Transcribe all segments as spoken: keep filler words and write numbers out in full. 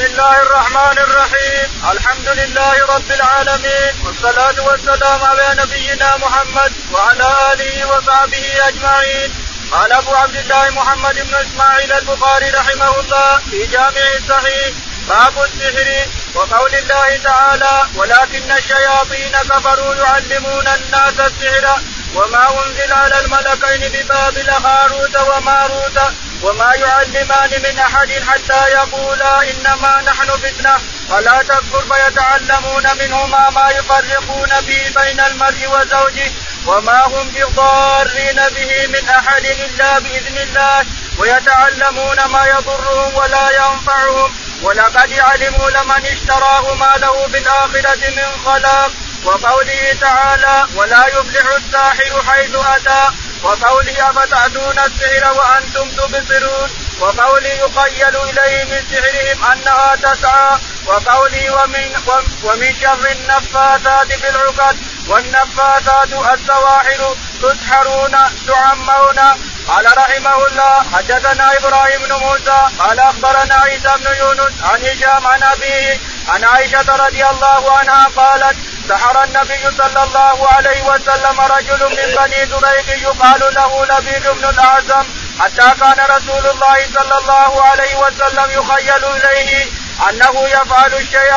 بسم الله الرحمن الرحيم. الحمد لله رب العالمين، والصلاة والسلام على نبينا محمد وعلى آله وصحبه أجمعين. قال أبو عبد الله محمد بن إسماعيل البخاري رحمه الله في جامع الصحيح: باب السحر، وقول الله تعالى: ولكن الشياطين كفروا يعلمون الناس السحر وما أنزل على الملكين ببابل هاروت وماروت وما يعلمان من أحد حتى يقولا إنما نحن فتنة فلا تكفر، فيتعلمون منهما ما يفرقون به بين المرء وزوجه وما هم بضارين به من أحد إلا بإذن الله، ويتعلمون ما يضرهم ولا ينفعهم، ولقد علموا لمن اشتراه ما له بالآخرة من خلاق. وقوله تعالى: ولا يفلح الساحر حيث أتى. وقوله: أفتأتون السحر وأنتم تبصرون. وقوله: يخيل إليه من سحرهم أنها تسعى. وقوله: ومن, ومن شر النفاثات في العقد، والنفاثات السواحر تسحرون تعمون. قال رحمه الله: حدثنا إبراهيم بن موسى قال أخبرنا عيسى بن يونس عن هشام عن أبيه عن عائشة رضي الله عنها قالت: سحر النبي صلى الله عليه وسلم رجل من بني زريق يقال له لبيد بن الأعصم، حتى كان رسول الله صلى الله عليه وسلم يخيل إليه أنه يفعل الشيء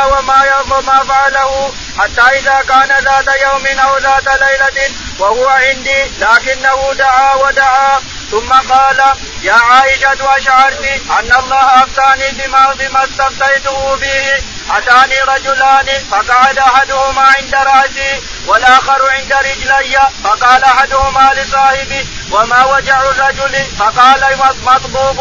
وما فعله، حتى إذا كان ذات يوم أو ذات ليلة وهو عندي لكنه دعا ودعا، ثم قال: يا عائشة، أشعرت أن الله أفتاني بما بما استفتيته به؟ أتاني رجلان فقعد أحدهما عند رأسي والآخر عند رجلي، فقال أحدهما لصاحبي: وما وجع الرجل؟ فقال: مطبوب.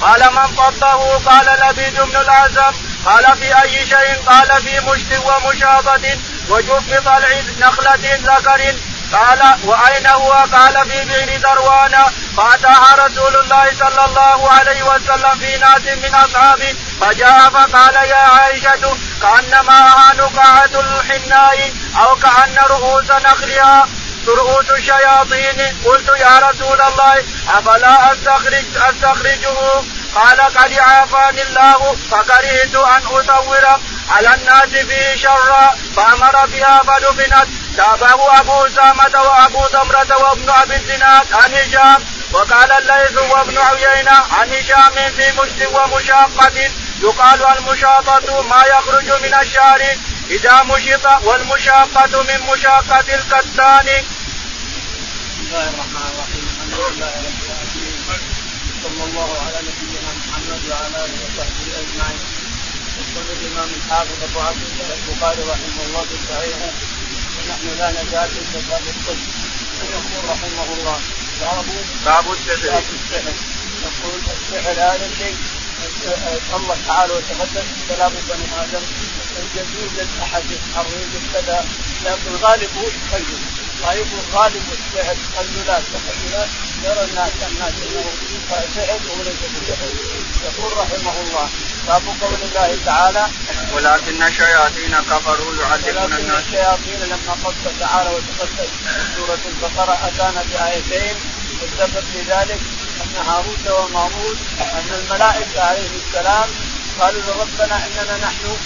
قال: من طبه؟ قال: لبيد بن الأعصم. قال: في أي شيء؟ قال: في مشط ومشاطة وجف طلع نخلة ذكر. قال: وأين هو؟ قال: في بئر ذروان. فأتاها رسول الله صلى الله عليه وسلم في ناس من أصحابه، فجاء فقال: يا عائشة، كأنما نقعة الحناء أو كأن رؤوس نخلها رؤوس الشياطين. قلت: يا رسول الله، أفلا أستخرج أستخرجه؟ قال: قد عافاني الله، فكرهت أن أصور على الناس فيه شرا، فأمر بها فدفنت. تابعه أبو أسامة وأبو ضمرة وابن أبي الزناد عن هشام، وقال الليث وابن عيينة عن هشام في مشط ومشاقة. يقال: المشاطة ما يخرج من الشعر إذا مشط، والمشاقة من مشاقة الكتان. بسم الله الرحمن الرحيم. الحمد لله رب العالمين، صلى الله على نبينا محمد وعلى آله وصحبه أجمعين. يقول الإمام الحافظ أبو عبد الله البخاري رحمه الله في صحيحه: ونحن لا نزال في باب السحر. ويقول رحمه الله: باب السحر. يقول: السحر هذا شيء الله تعالى وتقدم كلام بني آدم، الجديد أحد الحريق كذا، لكن الغالب هو التخيل. طيب، الغالب والسحر تخيلات تخيلات يرى الناس الناس فسحر وليس بسحر. يقول رحمه الله: باب قول الله تعالى: ولكن الشياطين كفروا يعلمون الناس. ولكن الشياطين لما قص تعالى وتقدم سورة البقرة أتانا بآيتين، والسبب في ذلك أن هاروت وماروت أن الملائكة عليه السلام قالوا لربنا: إننا نحن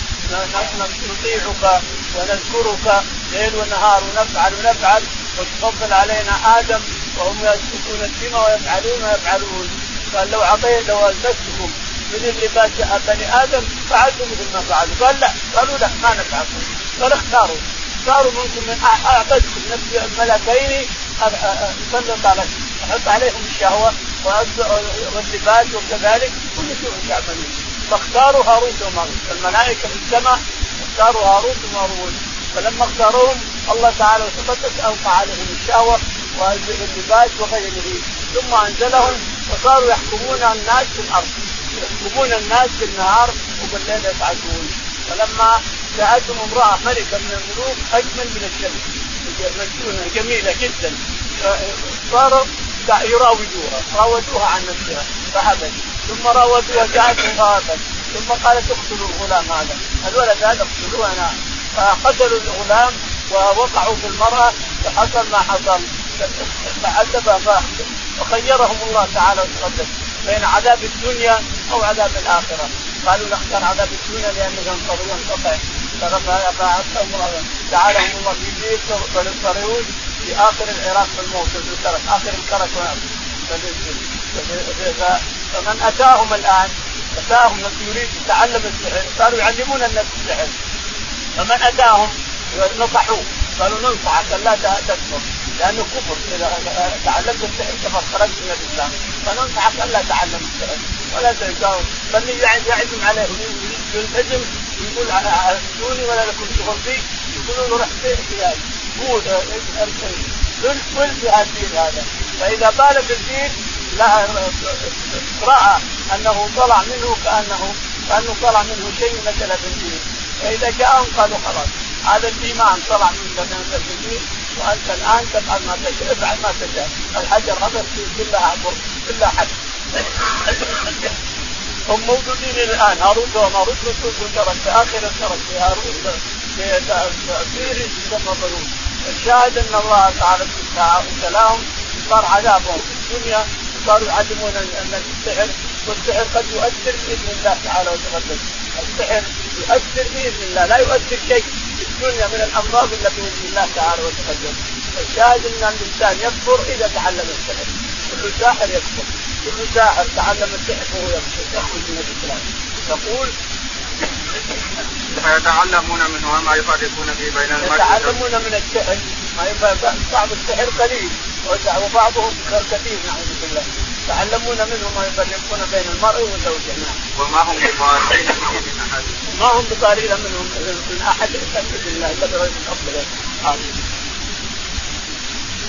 نطيعك ونذكرك ليل ونهار ونفعل ونفعل، وتفضل علينا آدم وهم يسكتون الدم ويفعلون ويفعلون. قال: لو أعطيت وألبستهم من اللباس بني آدم فعلتم مثل ما فعلوا. قال: لا، قالوا: لا، ما نفعلكم. قال: اختاروا اختاروا منكم من أعطيتكم نفسي الملكين، أحط عليهم الشهوة واللباس وكذلك كل شيء تعملون. فاختاروا هاروت وماروت، الملائكة في السماء اختاروا هاروت وماروت. فلما اختاروهم الله تعالى وتقدس أوقع عليهم الشهوة واللباس وغيره، ثم أنزلهم وصاروا يحكمون الناس في الأرض، يحكمون الناس في النهار وبالليل يبعثون. فلما جاءتهم امرأة ملكة من الملوك أجمل من الشمس، مجنونة جميلة جدا، صاروا يراودوها راودوها عن نفسها فهبت، ثم راودوها جاءتهم فهبت، ثم قالت: اقتلوا الغلام هذا، الولد هذا اقتلوه. أنا فقتلوا الغلام ووقعوا في المرأة، فحصل ما حصل، فعذبها فأخذ. وخيرهم الله تعالى وتقدس بين عذاب الدنيا أو عذاب الآخرة. قالوا نحن على بيتنا لأنهم ينطرون قطع فرفع فعدتهم جعلهم الله في بيت فليضطرون في آخر العراق في الموصل بالكرك آخر الكرك فمن أتاهم الآن أتاهم من يريد يتعلم السحر صاروا يعلمون الناس السحر فمن أتاهم نصحوه قالوا ننصحك لا تكفر لأنه كفر إذا تعلمت السحر فقد خرجت من الإسلام فننصحك ألا تعلم السحر ولا تجاوز بل يعزم عليه يلتزم يقول أتوني ولا لكم شغل فيه يقولوا له رحتين خيال قول قل في هذا الدين هذا فإذا بال في الدين لا رأى أنه طلع منه كأنه كأنه طلع منه شيء مثل في الدين فإذا جاءهم قالوا خلاص هذا الإيمان طلع منه مثل في الدين وأنت الآن تفعل ما تشاء افعل ما تشاء الحجر هذا كله عبر كله حجر هم موجودين الآن هاروت وماروت رسول الكرك في آخر الكرك في هاروت في تأثير يسمى بلوط الشاهد أن الله تعالى وسلام صار عذابهم في الدنيا صاروا يعلمون أن السحر والسحر قد يؤثر بإذن الله تعالى وتقدم السحر يؤثر بإذن الله لا يؤثر شيء في الدنيا من الأمراض إلا بإذن الله تعالى وتقدم الشاهد أن الإنسان يكفر إذا تعلم السحر كل ساحر يكفر كل ساحر تعلم السحر وهو يكفر يخرج من الإسلام تقول يتعلمون منه ما يفرقون به بين المرء يتعلمون من السحر بعض السحر قليل وبعضهم كثير نعوذ بالله يتعلمون منه ما يفرقون بين المرء وزوجه وما هم بطارئين منهم من أحد ما هم بطارئين منهم من أحد الحمد لله تبارك وتعالى آمين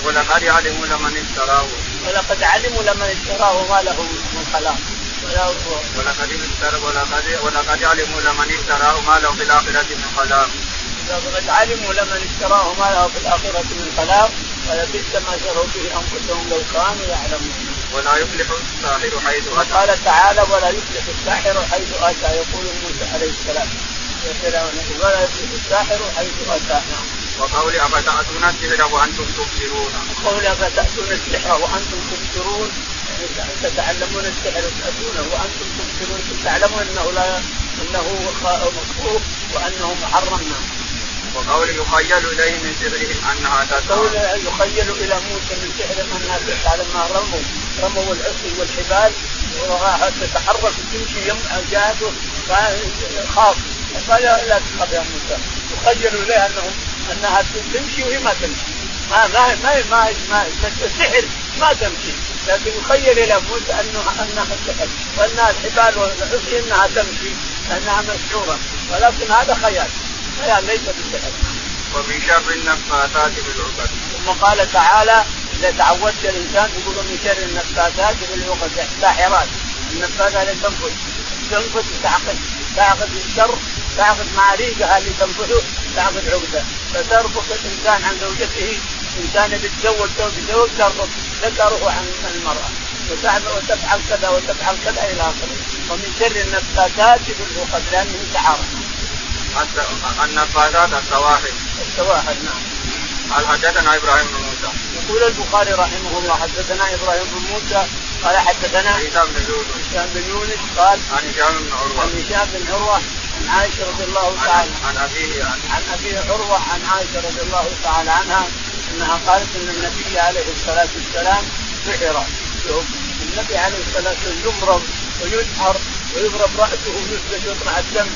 ولقد علموا لمن اشتراه ولقد علموا لمن اشتراه ما له من خلاق ولقد اشتروا ولقد علموا لمن اشتراه ما له في الآخرة من خلاق ولقد علموا لمن اشتراه ما له في الآخرة من خلاق ولبئس ما شروا به أنفسهم لو كانوا يعلمون ولا يفلح الساحر حيث أتى قال تعالى ولا يفلح الساحر حيث أتى يقول موسى عليه السلام ولا يفلح الساحر حيث أتى وقول أفتأتون السحر وأنتم تبصرون وقول أفتأتون السحر وأنتم تبصرون تتعلمون السحر وتأتونه وأنتم تبصرون تعلمون أنه لا أنه مكروه وأنه محرم وقول يخيل إليه من سحرهم أنها تسعى قول يخيل إلى موسى من سحرهم أنها تسعى لما رموا رموا العصي والحبال ورعاها تتحرك وتمشي يمع جاهده فخاف فلا لا تخاف يا موسى يخيل إليه أنهم أنها تمشي وهي ما تمشي ما ما ما ما ما السحر ما تمشي لكن يخيل إلى موسى أنه أنها تسحر وأنها الحبال والعصي أنها تمشي أنها مسحورة ولكن هذا خيال لا ليس بالسحر ومن شر النفاثات في العقد ثم قال تعالى إذا تعودت الإنسان يقول من شر النفاثات في العقد ساحرات النفاثة اللي تنفث تنفث تعقد تعقد الشر تعقد معاريقها اللي تنفثه تعقد عقده فتربط الإنسان عن زوجته إنسان بتزوج زوج تربط ذكره عن المرأة وتفعل كذا وتفعل كذا إلى آخره ومن شر النفاثات في العقد لأنه تعارض النفاذات السواحل السواحل نعم قال حدثنا إبراهيم بن موسى يقول البخاري رحمه الله حدثنا إبراهيم بن موسى قال حدثنا عيسى بن يونس قال عن هشام بن عروة عن هشام بن عروة عن عائشة رضي الله تعالى عن أبيه عن أبي عروة عن عائشة رضي الله تعالى عنها أنها قالت أن النبي عليه الصلاة والسلام سحر النبي عليه الصلاة والسلام يمرض ويسحر ويضرب رأسه ويسلج ويطلع الدم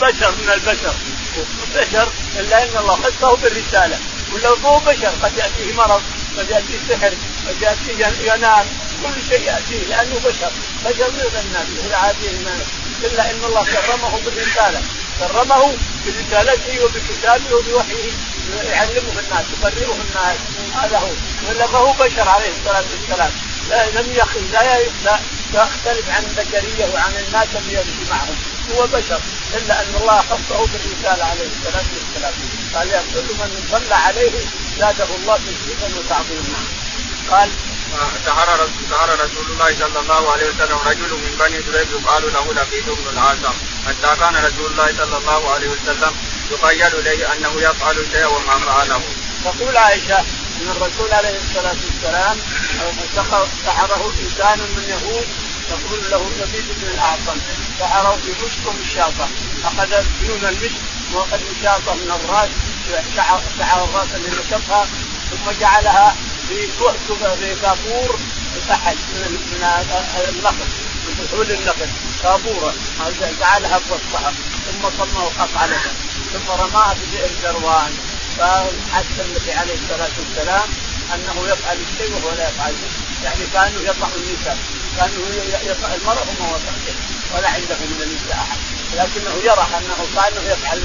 بشر من البشر بشر إلا إن الله خصه بالرسالة ولو هو بشر قد يأتيه مرض قد يأتيه سحر قد يأتيه ينام كل شيء يأتيه لأنه بشر بشر من الناس العاديين إلا إن الله كرمه بالرسالة كرمه برسالته وبكتابه وبوحيه يعلمه الناس يبرئه الناس هذا هو ولا فهو بشر عليه الصلاة والسلام لا لم يخل لا يخلق يختلف عن البشرية وعن الناس اللي يمشي معهم هو بشر إلا أن الله خصه بالرسالة عليه الصلاة والسلام قال يا كل من صلى عليه زاده الله تشريفا وتعظيما قال سحر رسول الله صلى الله عليه وسلم رجل من بني زريق يقال له لبيد بن الأعصم حتى كان رسول الله صلى الله عليه وسلم يخيل إليه أنه يفعل شيئا وما فعله تقول عائشة أن الرسول عليه الصلاة والسلام سحره إنسان من يهود يقول له لبيد بن الأعصم فعروا بمشط مشاطة، أخذ ديون المشط وأخذ مشاطة من الرأس شعر الرأس اللي نشطها ثم جعلها في كافور فحل من النخل من حول النخل كافورة جعلها بوسطها ثم صمها وقف عليها ثم رماها في بئر ذروان. فحتى النبي عليه الصلاة والسلام أنه يفعل الشيء وهو لا يفعله، يعني كانوا يطعوا النساء، كانوا يطع المرأة وما وطعته ولا عنده من النساء أحد، لكنه يرى أنه كانه يفعل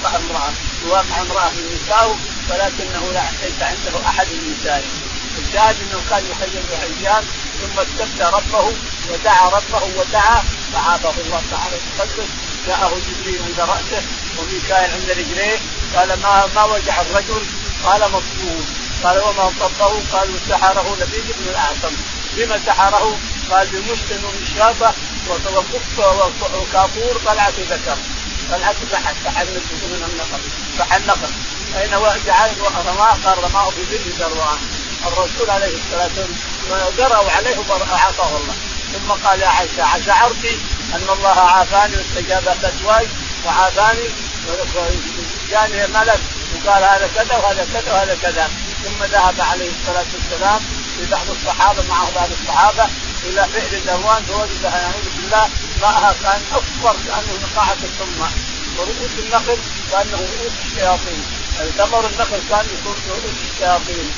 يطع امرأة يواقع امرأة من النساء، ولكنه ليس عنده أحد من النساء. الشاهد أنه كان يخيل الحجاج ثم استفتى ربه ودعا ربه ودعا فعابه الله تعالى تقدس، جاءه جبريل عند رأسه وميكائيل عند رجليه قال ما ما وجع الرجل؟ قال مصدوم. قال وما انطبطه؟ قالوا سحره لبيد بن الأعصم. بما سحره؟ قال بمشت ومشاطة وكافور طلعت ذكر طلعت بحث فحل نفسه من النقر فحل نقر أين وجعله رماه؟ قال رماه في بئر ذروان. الرسول عليه الصلاة والسلام دروا عليه وعافاه الله. ثم قال يا عائشة شعرت أن الله عافاني واستجاب لأزواجي وعافاني وجاني ملك وقال هذا كذا وهذا كذا وهذا كذا. ثم ذهب عليه الصلاة والسلام لبعض الصحابة معه بعض الصحابة إلى بئر ذروان فوجدها يعوذ بالله ماءها كان أصفر كأنه نقاعة السماء ورؤوس النخل كأنه رؤوس الشياطين، ثمر النخل كان يكون رؤوس الشياطين.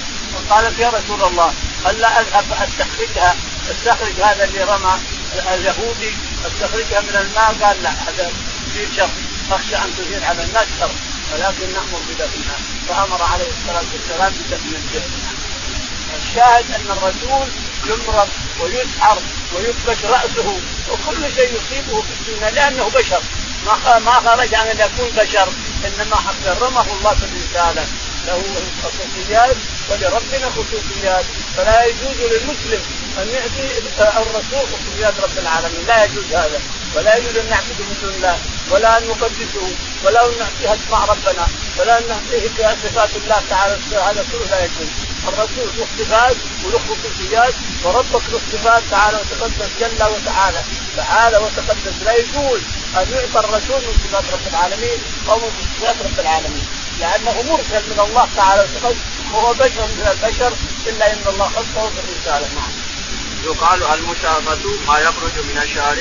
فقالت يا رسول الله هل لا أذهب أستخرجها أستخرج هذا اللي رمى اليهودي أستخرجها من الماء؟ قال لا، هذا كثير شر أخشى أن تثير على الناس شر، ولكن نأمر بدفنها. فأمر عليه الصلاة والسلام بدفن الجثة. الشاهد أن الرسول يمرض ويسحر ويفلت رأسه وكل شيء يصيبه في الدنيا لأنه بشر، ما خرج عن أن يكون بشر، إنما حرمه الله في الرسالة، له خصوصيات ولربنا خصوصيات، فلا يجوز للمسلم أن يأتي الرسول خصوصيات رب العالمين، لا يجوز هذا، ولا يجوز أن نعبد مثل الله ولا أن نقدسه ولا أن نعطيه مع ربنا ولا أن نعطيه صفات الله تعالى، هذا كله لا يجوز. الرسول له صفات وله خصوصيات وربك له صفات تعالى وتقدس جل وتعالى تعالى وتقدس، لا يجوز أن يعطى الرسول من صفات رب العالمين أو من صفات رب العالمين، لأنه مرسل من الله تعالى وتقدس وهو بشر من البشر، إلا إن الله خصه بالرسالة. يقال المشاقة ما يخرج من الشعر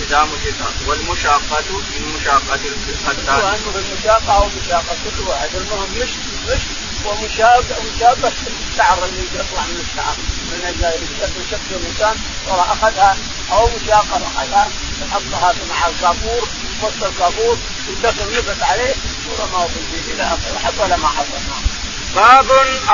إذا مشط، والمشاقة من مشاقة القتال. وأنه المشاقة أو مشاقة واحد، المهم مش مش ومشاقة مشاقة الشعر اللي يطلع من الشعر من شكل الإنسان ولا أخذها، أو مشاقة أخذها حطها مع الكافور وسط الكافور ودخل نفث عليه ورماه في البئر إلى آخره حصل ما حصل. باب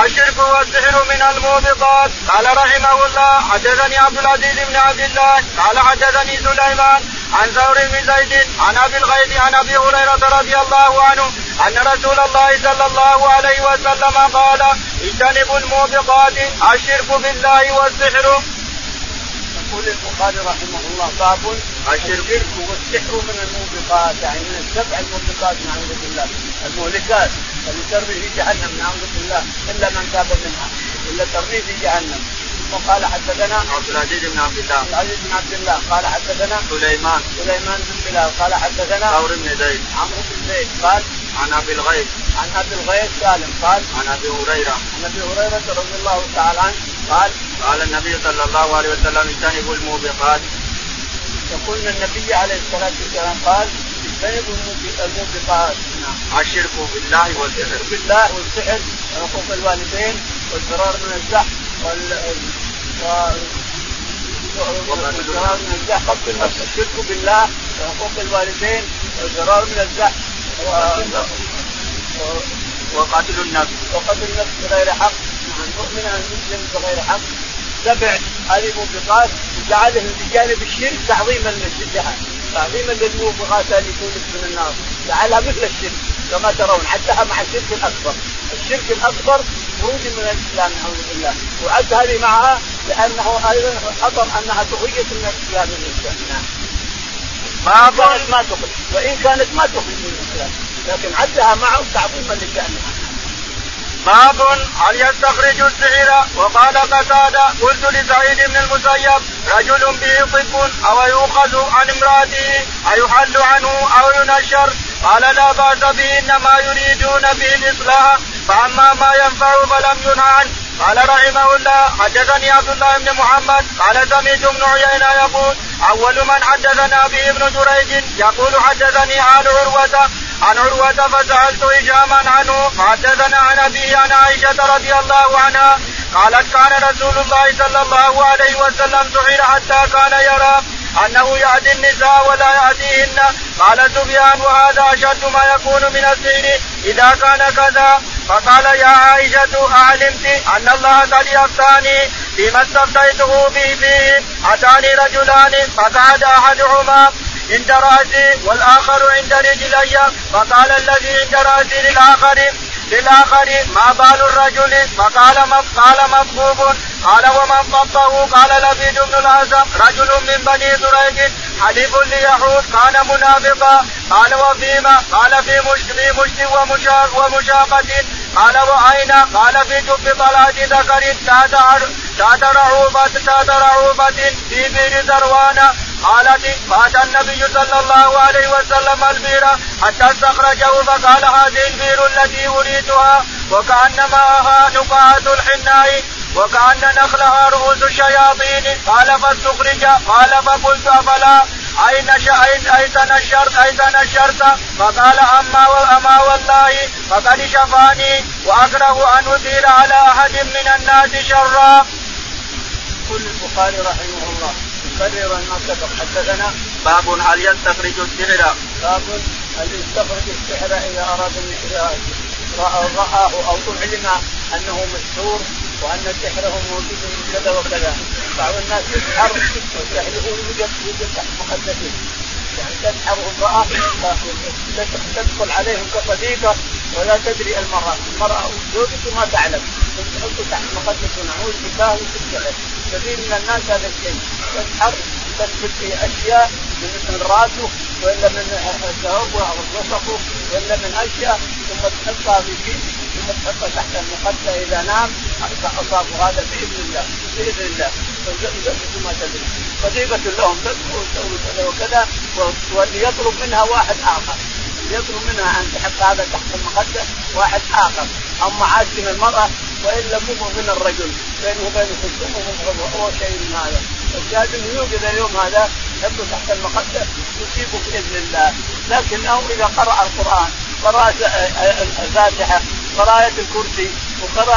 الشرك والسحر من الموبقات. قال رحمه الله حدثني عبد العزيز بن عبد الله قال حدثني سليمان عن ثور بن زيد عن ابي الغيث عن ابي هريره رضي الله عنه ان رسول الله صلى الله عليه وسلم قال اجتنبوا الموبقات الشرك بالله والسحر. يقول البخاري رحمه الله باب الشرك والسحر من الموبقات، يعني من السبع الموبقات نعوذ بالله، المهلكات اللي ترمي في جهنم نعوذ بالله إلا من تاب منها إلا ترمي في جهنم. وقال حدثنا عبد العزيز بن عبد الله العزيز بن عبد الله قال حدثنا سليمان سليمان بن بلال قال حدثنا عمرو بن زيد عمرو بن زيد قال عن أبي الغيث عن أبي الغيث سالم قال عن أبي هريرة عن أبي هريرة رضي الله تعالى عنه قال قال النبي صلى الله عليه وسلم اجتنبوا الموبقات. يقول النبي عليه الصلاة والسلام قال اجتنبوا الموبقات الشرك بالله والسحر بالله والسحر وعقوق الوالدين والفرار من الزحف والفرار من الزحف الشرك بالله وعقوق الوالدين والفرار من الزحف وقتل النفس وقتل النفس بغير حق من مؤمن المسلم بغير حق. سبع هذه الموبقات جعلهم بجانب الشرك تعظيما للجهاد تعظيما للموبقات اللي تولد من النار، جعلها مثل الشرك كما ترون حتىها مع الشرك الأكبر. الشرك الأكبر خروج من الإسلام نعوذ بالله، وأزهر معها لأنه أيضا خطر أنها تخرج من الإسلام الإنسان ما كانت ما تخرج وإن كانت ما تخرج من الإسلام، لكن عدها معه تعظيما لشأنها. باب هل يستخرج السحر؟ وقال قتادة قلت لسعيد بن المسيب رجل به طب أو يؤخذ عن امرأته أيحل عنه أو ينشر؟ قال لا بأس به إنما يريدون به الإصلاح فأما ما ينفع فلم ينهى. قال رحمه الله حدثني عبد الله بن محمد قال سمعت بن عيينة يقول أول من حدثنا به ابن جريج يقول حدثني عن عروة عن عروة فسألت هشاما عنه فحدثنا عن أبيه عن عائشة رضي الله عنها قالت كان رسول الله صلى الله عليه وسلم سحر حتى كان يرى أنه يأتي النساء ولا يأتيهن. قال سفيان وهذا أشد ما يكون من السحر إذا كان كذا. فقال يا عائشة أعلمت أن الله قد يفتاني بما استفتيته به فيه؟ أتاني رجلان فقعد أحدهما عند رأسي والآخر عند رجلي فقال الذي عند رأسي للآخر للآخر ما بال الرجل؟ فقال قال مصبوب. قال ومن صبه؟ قال لبيد بن الأعصم رجل من بني زريق حليف ليهود كان منافقا. قال وفيما؟ قال في مشت ومشاق ومشاقة. قال وأين؟ قال في جب طلعة ذكر تحت رعوبة في بئر ذروان. قالت فأتى النبي صلى الله عليه وسلم البئر حتى استخرجه فقال هذه البئر التي أريدها وكأن ماءها نقاة الحناء وكأن نخلها رؤوس الشياطين. قال فاستخرج. قال فقلت أفلا أين تنشرت أي تنشرت؟ فقال أما وأما والله فقد شفاني وأكره أن أثير على أحد من الناس شرا. قل البخاري رحمه الله يكرر المكتب حدثنا باب هل يستخرج السحر باب هل يستخرج السحر إذا أراد رآه أو أعلم أنه مسحور وأن سحره موجود من كذا وكذا. بعض الناس يسحر وسحره يوجد يوجد تحت مخدته يعني تسحر امرأة تدخل عليهم كصديقة ولا تدري المرأة المرأة زوجته ما تعلم تحطه تحت مخدته نعوذ بالله وتسحر. كثير من الناس هذا الشيء تسحر تثبت في أشياء من راسه ولا من ثوبه أو وسخه ولا من أشياء ثم تحطها في شيء ثم تحطها تحت المخدة إذا نام أصاب هذا بإذن الله بإذن الله فزوجته ما تدري صديقة لهم تدخل وتسوي كذا وكذا وليطلب منها واحد آخر يطلب منها أن تحط هذا تحت المخدة واحد آخر أما عاد من المرأة وإلا مو من الرجل بينه وبينه خصومه أو شيء من هذا. الشاهد أنه يوجد اليوم هذا يبدو تحت المخدة يصيبه بإذن الله. لكنه إذا قرأ القرآن قرأ الفاتحة قرأ الكرسي وقرأ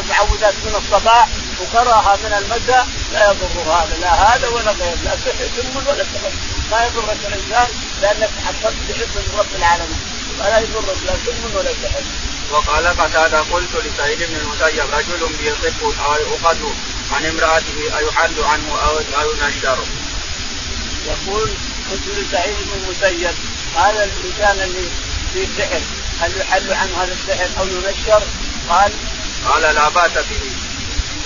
المعوذات من الصباح وقرأها من المساء لا يضر هذا لا هذا ولا غير لا سحر ذم ولا سحر لا يضرك الإنسان لأنك حصلت بحفظ رب العالمين ولا يضرك لا ذم ولا سحر. وقال قتادة قلت لسعيد بن المسيب رجل بيصف أو يؤخذ عن امرأته أيحل عنه أو ينشر. يقول قلت لسعيد بن المسيب هذا الإنسان اللي في سحر هل يحل عنه هذا السحر أو ينشر؟ قال قال لا بأس به.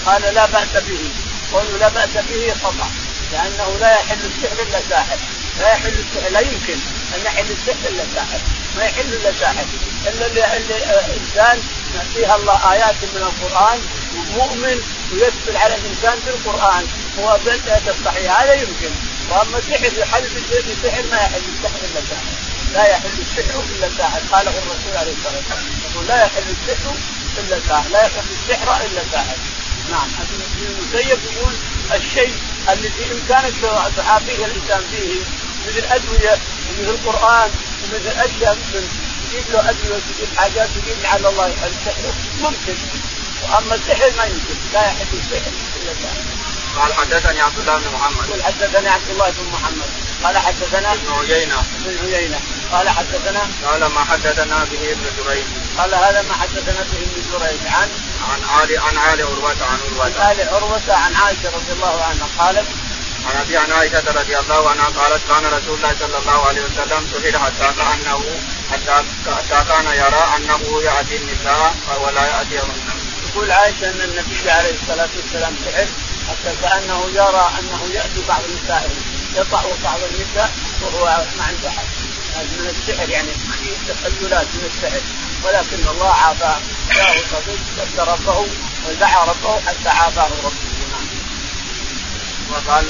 قال لا بأس به قالوا لا بأس به خطأ لأنه لا يحل السحر إلا ساحر لا يحل السحر لا يمكن أن يحل السحر إلا ساحر ما يحل إلا ساحر إلا اللي إنسان يعطيها الله آيات من القرآن ومؤمن ويسبل على الإنسان في القرآن هو بنت الصحيح هذا يمكن. وأما السحر يحل السحر ما يحل السحر إلا ساحر لا يحل السحر إلا ساحر. قاله الرسول عليه الصلاة والسلام يقول لا يحل السحر إلا ساحر لا يحل السحر إلا ساحر. نعم المسيب يقول الشيء الذي إمكانك تعافيه الإنسان فيه مثل أدوية ومثل القرآن ومثل أشياء مثل تجيب له أدوية وتجيب حاجات تجيب لعل الله يحل السحر ممكن. وأما السحر ما يمكن لا يحل السحر إلا ساحر. قال حدثني عبد الله بن محمد قال حدثني عبد الله بن محمد قال حدثنا ابن عيينة ابن عيينة قال حدثنا قال ما حدثنا به ابن جريج قال هذا ما حدثنا به ابن جريج عن عن عالي عن عالي عروة عن عروة عن عروة عن عائشة رضي الله عنها قالت عن أبي عن عائشة رضي الله عنها قالت كان رسول الله صلى الله عليه وسلم سحر حتى كأنه حتى كان يرى أنه يأتي النساء ولا يأتيهن. يقول عائشة أن النبي عليه الصلاة والسلام سحر حتى كأنه يرى أنه يأتي بعض النساء يطع بعض النساء وهو ما عنده حد من السحر يعني في تخيلات من السحر ولكن الله عافاه، جاءه صديق استفتى ربه ودعا ربه حتى عافاه ربه. وقال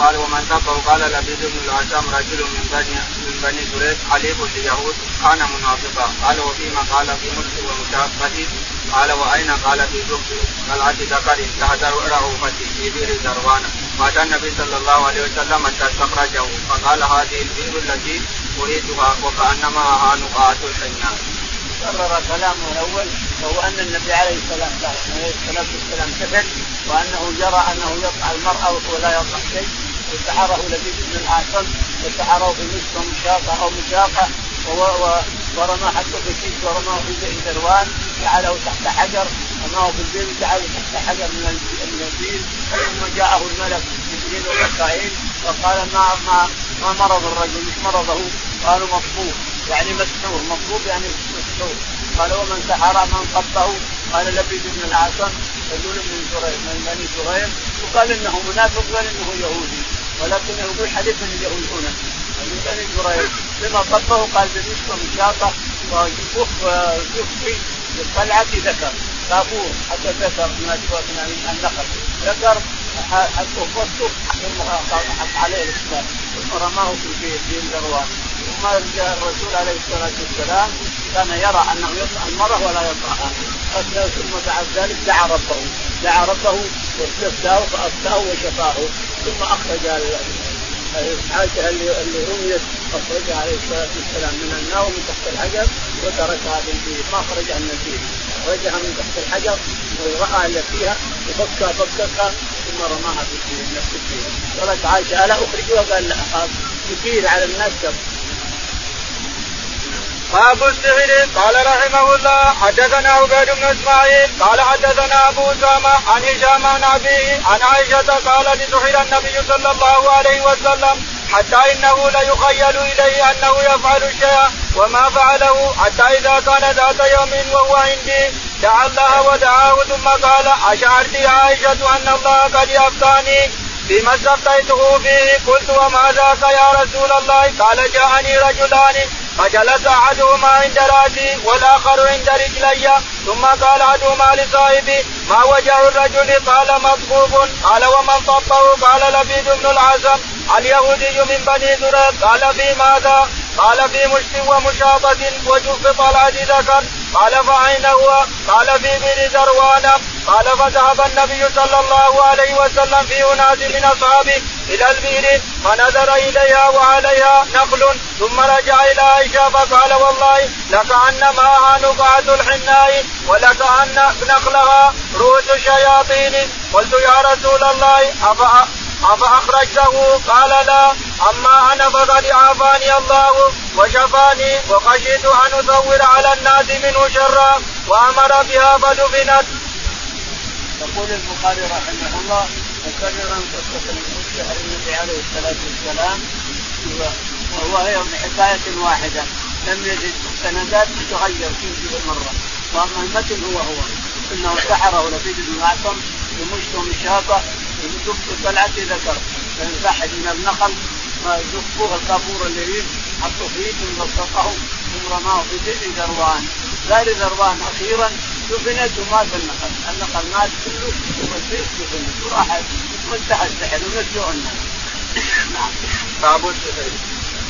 قال ومن ذكر قال لبيد بن الأعصم رجل من بني من بني زريق حليف اليهود كان منافقا. قال وفيما قال في مسلم ومشابهه قال واين قال في زبد قلعه ذكر تحذر رؤوفتي في بئر ذروان. فاتى النبي صلى الله عليه وسلم حتى استخرجه فقال هذه البئر التي اريدها وكانما ها نقاط الحناء. كرر كلامه الاول وهو ان النبي عليه الصلاه والسلام سكت وانه يرى انه يقع المراه ولا يقع شيء، وسحره لبيد بن الأعصم وسحره في مصر مشاقه او مشاقه ورمى حتى بكيس ورماه في بئر ذروان، جعله تحت حجر رماه في البئر جعله تحت حجر من النبيل. ثم جاءه الملك جبريل وميكائيل وقال ما ما ما مرض الرجل مش مرضه، قالوا مصفوف يعني مسحور، مصفوف يعني مسحور. قال ومن سحر من قبضه قال لبيد بن الأعصم رجل من زريق من بني زريق، وقال انه منافق وانه يهودي، ولكنه يقول حديث من اليهود هنا من بني زريق لما قبضه قال بمشط مشاطه ويخفي بالقلعه ذكر كافور حتى ذكر من النقل ذكر حتى قبضته ثم حط عليه الاسلام ثم رماه في بئر ذروان. ثم جاء الرسول عليه الصلاه والسلام كان يرى انه يقع المره ولا يقعها، ثم بعد ذلك دعا ربه دعا ربه واستفتاه فافتاه وشفاه، ثم اخرج عائشة اللي رميت اخرج عليه الصلاه والسلام من النار من تحت الحجر وتركها بالبيت، ما خرجها من البيت خرجها من تحت الحجر وراها اللي فيها وفكها فكها ثم رماها في البيت نفس البيت. قالت عائشة الا اخرجوها؟ قال لا، كثير على الناس. باب السحر. قال رحمه الله حدثنا عبيد بن اسماعيل قال حدثنا ابو اسامه عن هشام عن ابيه عن عائشه قالت سحر النبي صلى الله عليه وسلم حتى انه ليخيل اليه انه يفعل الشيء وما فعله، حتى اذا كان ذات يوم وهو عندي دعا الله ودعاه ثم قال اشعرت يا عائشه ان الله قد افتاني بما استفتيته فيه؟ قلت وما ذاك يا رسول الله؟ قال جاءني رجلان فجلس احدهما عند راسي والاخر عند رجلي، ثم قال احدهما لصاحبي ما وجه الرجل؟ قال مطبوب. قال ومن طبه؟ قال لبيد بن الأعصم اليهودي من بني زريق. قال في ماذا؟ قال في مشط ومشاطة وجف طلعة ذكر. قال فأين هو؟ قال في بئر ذروان. قال فذهب النبي صلى الله عليه وسلم في أناس من أصحابه إلى البئر فنظر إليها وعليها نخل، ثم رجع إلى عائشة فقال والله لكأن معها نقعة الحناء ولكأن نخلها رؤوس الشياطين. قلت يا رسول الله أفأ أفأخرجته؟ قال لا، أما أنا فقد عافاني الله وشفاني وخشيت أن أثور على الناس منه شرا، وأمر بها فدفنت. يقول البخاري رحمه الله مكررا قصة السحر النبي عليه الصلاة والسلام وهو هي من حكاية واحدة لم يجد سندات تتغير كل مرة، وأما المتن هو هو إنه سحره لبيد بن الأعصم بمشط مشاطة وجف طلعة ذكر، فانسحب من النخل جفوه الكافور الليل حطوا فيه ثم لصقه ثم رماه في بئر ذروان. بئر ذروان أخيرا دفنت ومات النخل، النخل مات كله ومسيح دفنت وراحت وانتهى السحر ونسجوا الناس. نعم. باب السحر.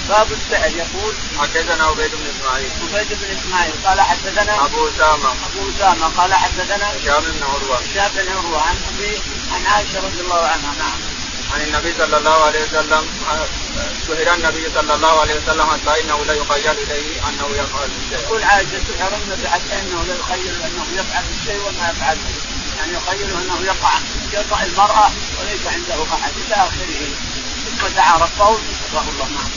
باب السحر. يقول حدثنا عبيد بن إسماعيل عبيد بن إسماعيل قال حدثنا أبو أسامة أبو أسامة قال حدثنا هشام بن عروة هشام بن عروة عن أبي عن عائشة رضي الله عنها. نعم. عن النبي صلى الله عليه وسلم سحر النبي صلى الله عليه وسلم حتى إنه لا يخيل إليه أنه يفعل الشيء. يقول عائشة سحر النبي حتى إنه لا يخيل أنه يفعل الشيء وما يفعله، يعني يخيل أنه يقع يقع المرأة وليس عنده أحد إلى آخره، ثم دعا ربه فأجابه الله. نعم.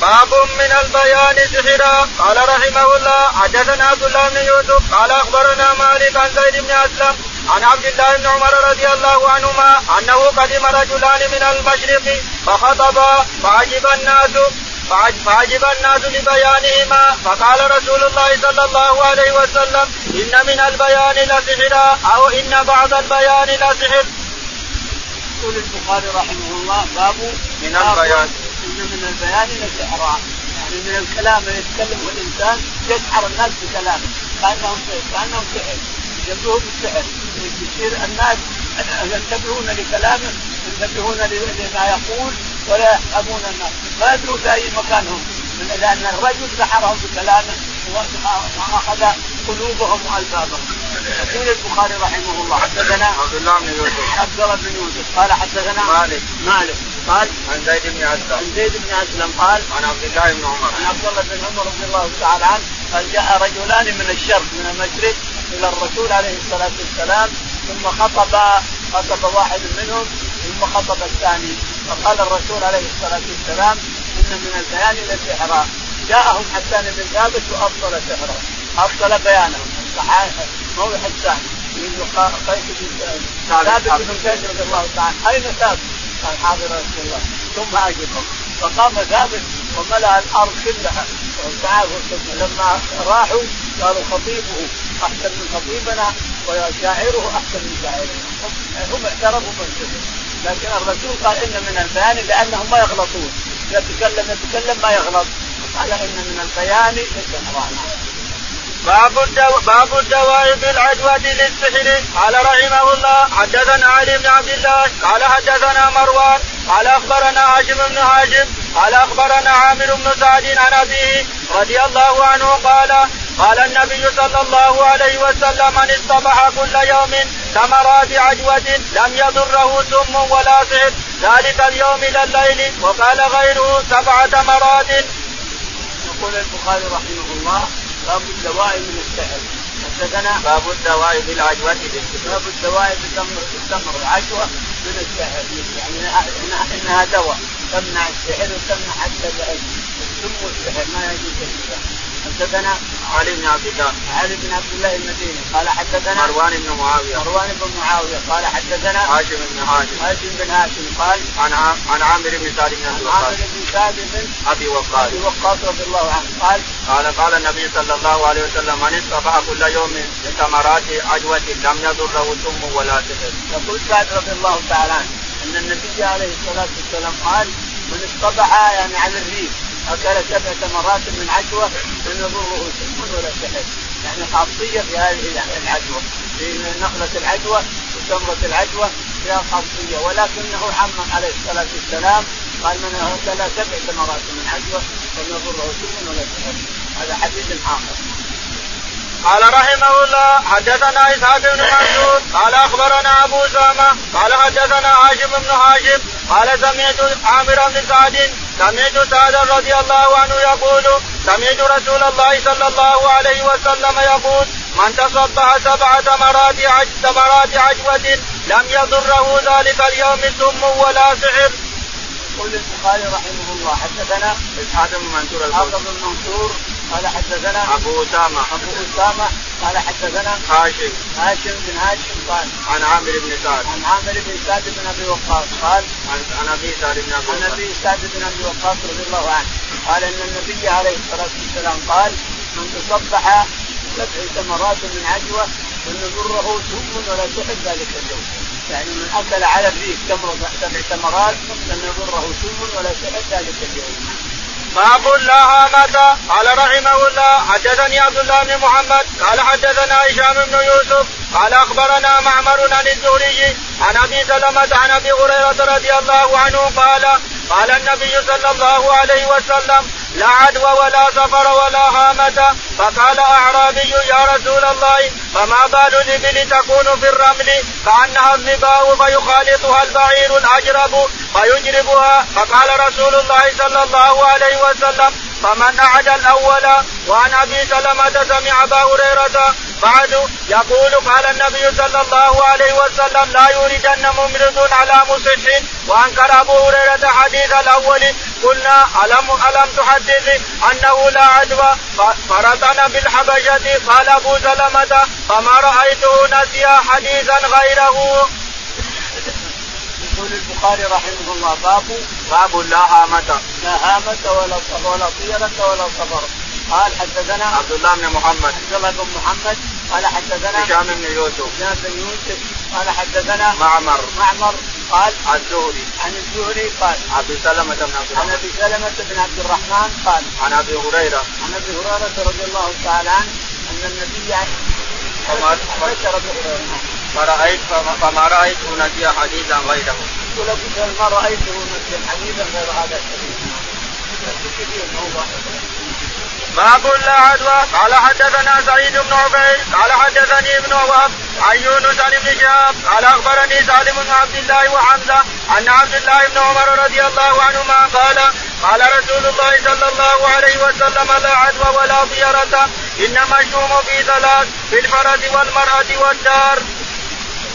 باب من البيان سحرا. قال رحمه الله حدثنا عبد الله بن يوسف قال اخبرنا مالك عن زيد بن اسلم عن عبد الله بن عمر رضي الله عنهما انه قدم رجلان من المشرق فخطبا فعجب الناس فعجب الناس لبيانهما، فقال رسول الله صلى الله عليه وسلم ان من البيان لسحرا او ان بعض البيان لسحر. قال البخاري رحمه الله باب من البيان إن من البيان لسحرا، يعني من من الكلام اللي يتكلمه الإنسان يسحر الناس بكلامه كأنهم كأنهم سحر، يبدو بالسحر، يصير الناس ينتبهون لكلامه، ينتبهون لما يقول ولا يفهمون الناس، ما يدروا في مكانهم، لأن الرجل سحرهم بكلامه وأخذ قلوبهم وألبابهم. قال البخاري رحمه الله حدثنا عبد الله بن يوسف عبد الله بن يوسف قال حدثنا مالك مالك قال عن زيد بن أسلم عن زيد بن أسلم قال عن عبد الله بن عمر عن عبد الله بن عمر رضي الله تعالى عنه قال جاء رجلان من الشرق من المشرق إلى الرسول عليه الصلاة والسلام ثم خطب خطب واحد منهم ثم خطب الثاني، فقال الرسول عليه الصلاة والسلام إن من البيان للسحر، جاءهم حسان بن ثابت وأبطل سحره، أبطل بيانهم صحيح موضع حسان من قيس ثابت بن زيد رضي الله تعالى أين ثابت؟ قال حاضر رسول الله. ثم أجبهم فقام ثابت وملأ الأرض كلها وتعالوا لما راحوا قالوا خطيبه أحسن من خطيبنا وشاعره أحسن من شاعرنا، هم اعترفوا بالكذب، لكن الرسول قال إن من البيان لأنهم ما يغلطون، يتكلم يتكلم ما يغلط، قال إن من البيان للسحر. باب باب الدواء بالعدوى للسحر. قال رحمه الله حدثنا علي بن عبد الله قال حدثنا مروان قال اخبرنا هاشم بن هاشم قال اخبرنا عامر بن سعد عن ابيه رضي الله عنه قال قال النبي صلى الله عليه وسلم من اصطبح كل يوم ثمرة بعجوة لم يضره سم ولا سحر ذلك اليوم الى الليل. وقال غيره سبع ثمرات. يقول البخاري رحمه الله باب الدواء من السحر. حدثنا باب الدواء بالعجوة باب الدواء بالتمر العجوة من السحر، يعني انها دواء تمنع السحر وتمنع حتى السم والسحر ما يجوز. حدثنا علي بن عبد الله علي بن عبد الله المديني قال حدثنا مروان بن معاوية مروان بن معاوية قال حدثنا هاشم بن هاشم هاشم بن هاشم قال عن عن عامر بن سعد بن عامر بن سعد بن أبي وقاص أبي وقاص رضي الله عنه قال قال قال النبي صلى الله عليه وسلم من اصطبح كل يوم بثمرات عجوة لم يضره سم ولا سحر. يقول سعد رضي الله تعالى عنه أن النبي عليه الصلاة والسلام قال من اصطبح يعني على الريف أكل سبع ثمرات من عجوة لم يضره سم ولا سحر، يعني خاصية في هذه العجوة في نخلة العجوة وتمرة العجوة فيها خاصية، ولكنه حمم عليه الصلاة والسلام قال من أكل سبع ثمرات من عجوة لم يضره سم ولا سحر. هذا حديث آخر. قال رحمه الله حدثنا إسحاق بن منصور قال أخبرنا أبو أسامة قال حدثنا هاشم بن هاشم قال سمعت عامر بن سعد سمعت سعد رضي الله عنه يقول سمعت رسول الله صلى الله عليه وسلم يقول من تصبح سبع ثمرات عجوة لم يضره ذلك اليوم سم ولا سحر. قال البخاري رحمه الله حدثنا إسحاق بن منصور قال حدثنا أبو أسامة أبو أسامة قال حدثنا هاشم هاشم بن هاشم قال عن عامر بن سعد عن عامر بن سعد بن أبي وقاص قال عن أبي سعد بن أبي وقاص عن أبي سعد بن أبي وقاص رضي الله عنه قال أن النبي عليه الصلاة والسلام قال من تصبح سبع ثمرات من عجوة لم يضره سم ولا سحر ذلك اليوم، يعني من أكل على الريق سبع ثمرات لم يضره سم ولا سحر ذلك اليوم. باب لا هامة. قال رحمه الله حدثني عبد الله بن محمد قال حدثنا هشام بن يوسف قال أخبرنا معمر عن الزهري عن أبي سلمة عن أبي هريرة رضي الله عنه قال قال النبي صلى الله عليه وسلم لا عدوى ولا سفر ولا هامة. فقال أعرابي يا رسول الله فما بال الإبل تكون في الرمل كأنها الظباء فيخالطها البعير الأجرب فيجربها؟ فقال رسول الله صلى الله عليه وسلم فمن أعدى الأول. وعن أبي سلمة سمع أبا هريرة بعد يقول قال النبي صلى الله عليه وسلم لا يولدن ممرض على مصح. وأنكر أبو هريرة حديث الأول. قلنا ألم, ألم تحدث أنه لا عدوى فرطنا بالحبشة؟ قال أبو سلمة فما رأيته نسي حديثا غيره. يقول البخاري رحمه الله باب باب لا هامة لا هامة ولا ولا طيرة ولا صبر. قال حدثنا عبد الله بن محمد عبد الله بن محمد قال حدثنا هشام بن يوسف هشام بن يوسف قال حدثنا معمر معمر قال الزهري عن الزهري قال أبي سلمة بن عبد الرحمن عن أبي سلمة بن عبد الرحمن قال عن أبي هريرة عن أبي هريرة رضي الله تعالى عنه أن النبي فرأيت فما رأيت نسي حديثا غيره. ولكن ما رأيته نسي حديثا غير هذا الحديث. ما قل لا عدوى قال حدثنا سعيد بن عبيد قال حدثني ابن وهب عن يونس عن ابن شهاب قال أخبرني سالم بن عبد الله وحمزة عن عبد الله بن عمر رضي الله عنهما قال قال رسول الله صلى الله عليه وسلم لا عدوى ولا ضيرة إنما الشوم في ثلاث في الفرد والمرأة والدار.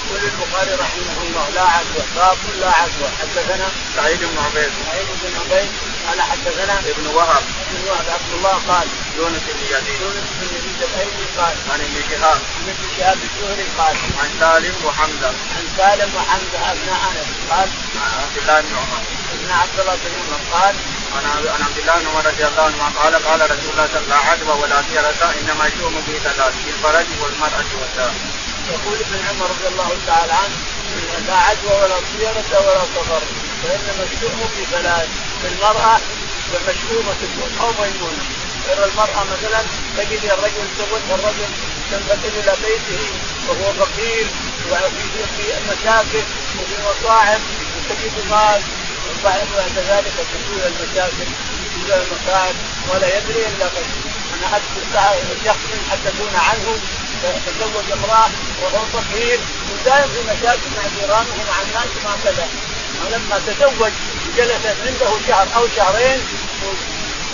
قل البخاري رحمه الله لا عدوى باب لا عدوى. حدثنا سعيد بن عبيد سعيد بن عبيد قال حدثنا ابن وهب ابن وهب عبد الله قال يونس بن يزيد يونس بن يزيد الأيلي قال عن ابن شهاب ابن شهاب الزهري قال عن سالم وحمزة عن سالم وحمزة أبناء أنس قال عن عبد الله بن عمر ابن عبد الله بن عمر قال عن عبد الله بن عمر رضي الله عنه قال قال رسول الله صلى الله عليه وسلم لا عدوى ولا ضيرة إنما الشؤم في ثلاث في الفرج والمرأة والدار. يقول ابن عمر رضي الله تعالى عنه لا عدوى ولا ضيرة ولا صغر فإنما الشؤم في ثلاث في المرأة والمشؤومة تكون أو ميمونة. إذا المرأة مثلا تجد الرجل سود والرجل تنتقل إلى بيته وهو فقير وفي مشاكل وفي مصاعب وتجد مال وصاحب كذلك تكون المشاكل تجد المصاعب ولا يدري إلا قدر أنا أدفع شخص حدثون عنه تزوج امرأة وهو فقير ودائم في مشاكل مع جيرانه ومع الناس ومع كذا. ولما تزوج جلست عنده شهر أو شهرين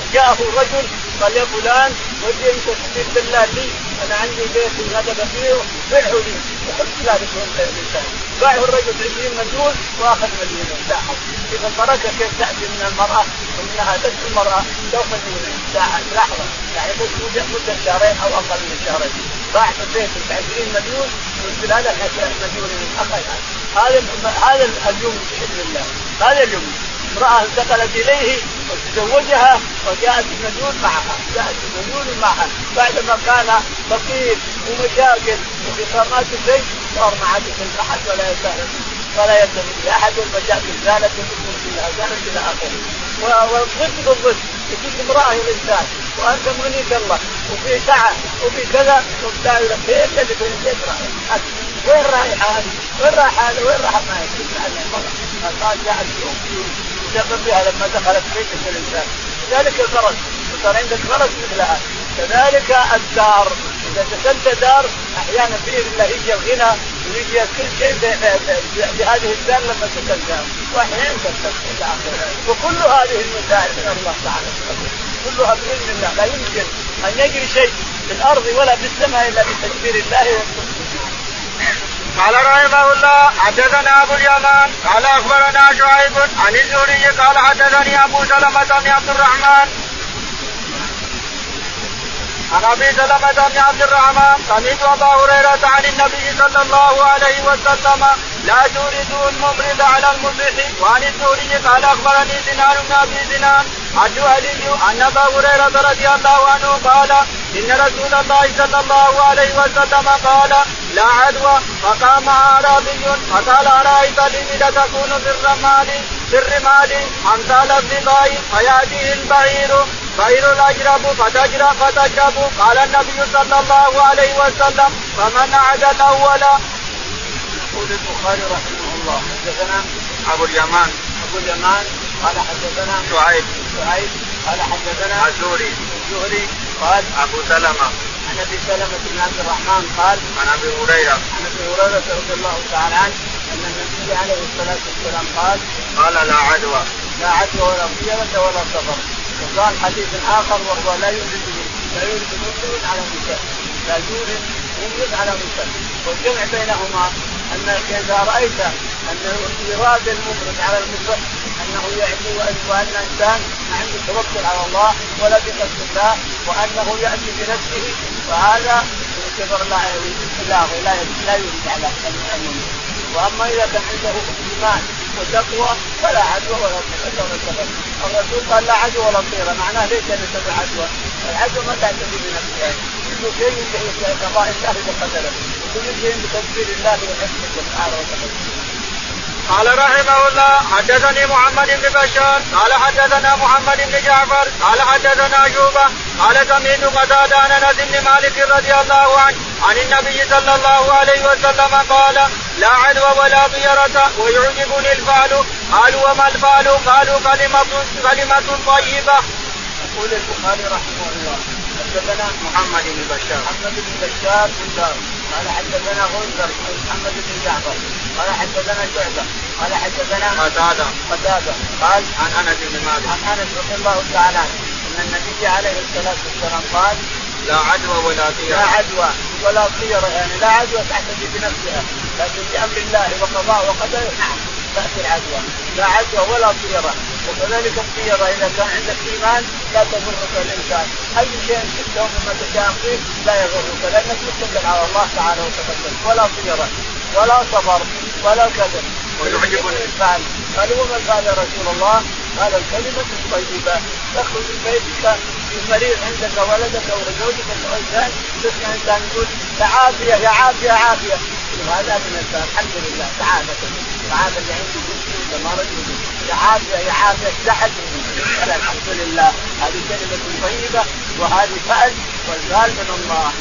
وجاءه رجل قال يا فلان ودي أنت تستفيد بالله لي أنا عندي بيت هذا كثير بيعه لي وحبت لا بشهر الإنسان باعه الرجل عشرين مليون وآخر مليون ساحة. إذا البركة كيف تأتي من المرأة ومنها تجد المرأة سوف مليون ساحة لحظة يعني تجد مدة شهرين أو أقل من شهرين باع في البيت عشرين مليون والسلالة عشرين مليون من أخيها. هذا اليوم بحمد الله هذا اليوم امرأة انتقلت إليه وتزوجها وجاءت المليون معها جاءت المليون معها بعدما كان فقير ومشاكل وخصامات الزيت صار معها تلك أحد ولا يسأل ولا يسأل لأحد والمشاكل زالت تكون فيها زالت إلى آخره. والغسل بالغسل تجيك امرأة الإنسان وأنت مغنيك الله وفي ساعة وفي كذا وبتاع لك إيه اللي في الإنسان وين رايح هذه وين رايح هذا وين راح ما يسأل عنه المرأة قال جاءت يوم تقبلها لما دخلت بيتك الإنسان. كذلك الفرج وصار عندك فرج مثلها. كذلك الدار إذا دخلت دار أحيانا بإذن الله يجي الغنى ويجي كل شيء بهذه الدار لما تدخلها وأحيانا تدخل وكل هذه المساعد من الله تعالى كلها بإذن الله لا يمكن أن يجري شيء في الأرض ولا في السماء إلا بتدبير الله. قال رحمه الله حدثنا أبو اليمان قال أخبرنا شعيب عن الزهري قال حدثني أبو سلمة بن عبد الرحمن عن أبي سلمة بن عبد الرحمن سمعت أبا هريرة عن النبي صلى الله عليه وسلم لا توردوا الممرض على المصح. وعن الزهري قال أخبرني سنان بن أبي سنان الجهني عن أبي هريرة رضي الله عنه قال إن رسول الله صلى الله عليه وسلم قال لا عدوى فقام أعرابي فقال أرأيت الإبل تكون في الرمال في الرمال أمثال الظباء فيأتيه البعير بئر الأجرب فتجرب فتجرب قال النبي صلى الله عليه وسلم فمن عدا الأول. يقول البخاري رحمه الله حدثنا أبو اليمان أبو اليمان قال حدثنا شعيب شعيب قال حدثنا الزهري الزهري قال أبو سلمة عن أبي سلمة بن عبد الرحمن قال عن أبي هريرة عن أبي هريرة رضي الله تعالى عنه أن النبي عليه الصلاة والسلام قال قال لا عدوى لا عدوى ولا ضيرة ولا صغر. وقال حديث آخر وهو لا يورد لا يورد ممرض على ممرض لا يورد ممرض على ممرض. والجمع بينهما أن إذا رأيت أن إيراد الممرض على الممرض أنه يأتي وأن إنسان ما عنده توكل على الله ولا بقصد الله وأنه يأتي بنفسه فهذا يعتبر لا لا يورد على الممرض. وأما إذا كان عنده إيمان وتقوى فلا عدوى ولا ضيرة. الرسول قال لا عدوى ولا ضيرة معناه ليس نسبة عدوى. العدوى ما تعتدي بنفسها كل شيء بتدبير الله وحكمه سبحانه وتعالى. قال رحمه الله حدثني محمد بن بشار قال حدثنا محمد بن جعفر قال حدثنا شعبة قال سمعت قتادة عن أنس بن مالك رضي الله عنه عن النبي صلى الله عليه وسلم قال لا عدوى ولا طيرة ويعجبني الفعل. قالوا وما الفعل؟ قالوا كلمة كلمة طيبة. يقول البخاري رحمه الله حدثنا محمد بن بشار محمد بن بشار قال حدثنا غندر محمد بن جعفر قال حدثنا شعبة قال حدثنا قتادة قتادة قال عن أنس بن مالك عن أنس رضي الله تعالى أن النبي عليه الصلاة والسلام قال لا عدوى ولا طيرة لا عدوى ولا طيرة يعني لا عدوى تحتفي بنفسها لكن بأمر الله وقضاء وقدر نعم تأتي العدوى لا عدوى ولا طيرة. وكذلك الطيرة إذا كان عندك إيمان لا تضرك الإنسان أي شيء تشتهر مما تشاء لا يضرك لأنك متكل على الله تعالى وتقدم ولا طيرة ولا صبر ولا كذب ويعجبني الفعل. قالوا وما الفعل يا رسول الله؟ قال الكلمة الطيبة تخرج من بيتك في مريض عندك ولدك ورجولك الإنسان تسمع إنسان يقول تعافية يا عافية عافية هذا من الإنسان الحمد لله تعافة تعافة اللي عنده جسد ومرض تعافية يا عافية سحد الحمد لله هذه كلمة طيبة وهذه فعل والفعل من الله.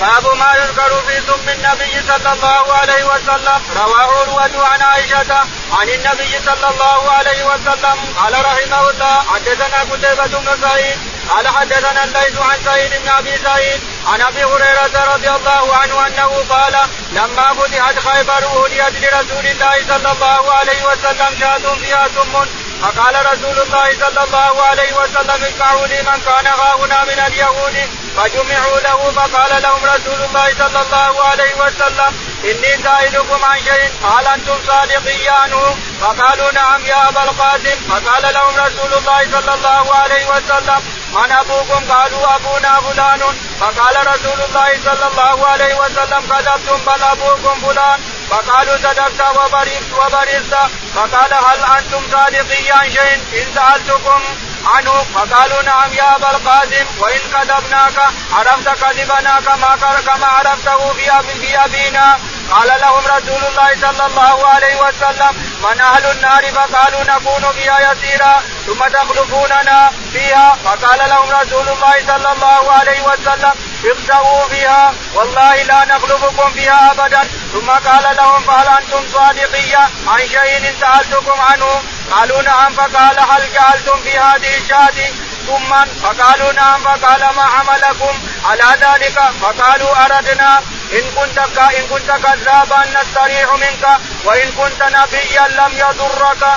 باب ما يذكر في ذم النبي صلى الله عليه وسلم رواه عروة عن عائشة عن النبي صلى الله عليه وسلم قال رحمه الله حدثنا قتيبة بن سعيد قال حدثنا الليث عن سعيد بن أبي سعيد عن أبي هريرة رضي الله عنه أنه قال لما فتحت خيبر أهديت لرسول الله صلى الله عليه وسلم شاة فيها سم فقال رسول الله صلى الله عليه وسلم اجمعوا لي من كان هاهنا من اليهود فجمعوا له. فقال لهم رسول الله صلى الله عليه وسلم إني سائلكم عن شيء قال أنتم صادقين عنه فقالوا نعم يا أبا القاسم. فقال لهم رسول الله صلى الله عليه وسلم من أبوكم؟ قالوا أبونا فلان. فقال رسول الله صلى الله عليه وسلم كذبتم بل أبوكم فلان. فقالوا صدقت وبرئت وبرئت. فقال هل أنتم صادقين عن شيء إن سألتكم عنه؟ فقالوا نعم يا أبا القاسم وإن كذبناك عرفت كذبنا كما كما عرفته في أبينا. قال لهم رسول الله صلى الله عليه وسلم من أهل النار؟ فقالوا نكون فيها يسيرا ثم تخلفوننا فيها. فقال لهم رسول الله صلى الله عليه وسلم اخسؤوا فيها والله لا نخلفكم فيها أبدا. ثم قال لهم فهل أنتم صادقين عن شيء إن سألتكم عنه؟ قالوا نعم. فقال هل جعلتم في هذه الشاة سما؟ فقالوا نعم. فقال ما حملكم على ذلك؟ فقالوا أردنا إن كنت إن كنت كذابا نستريح منك وإن كنت نبيا لم يضرك.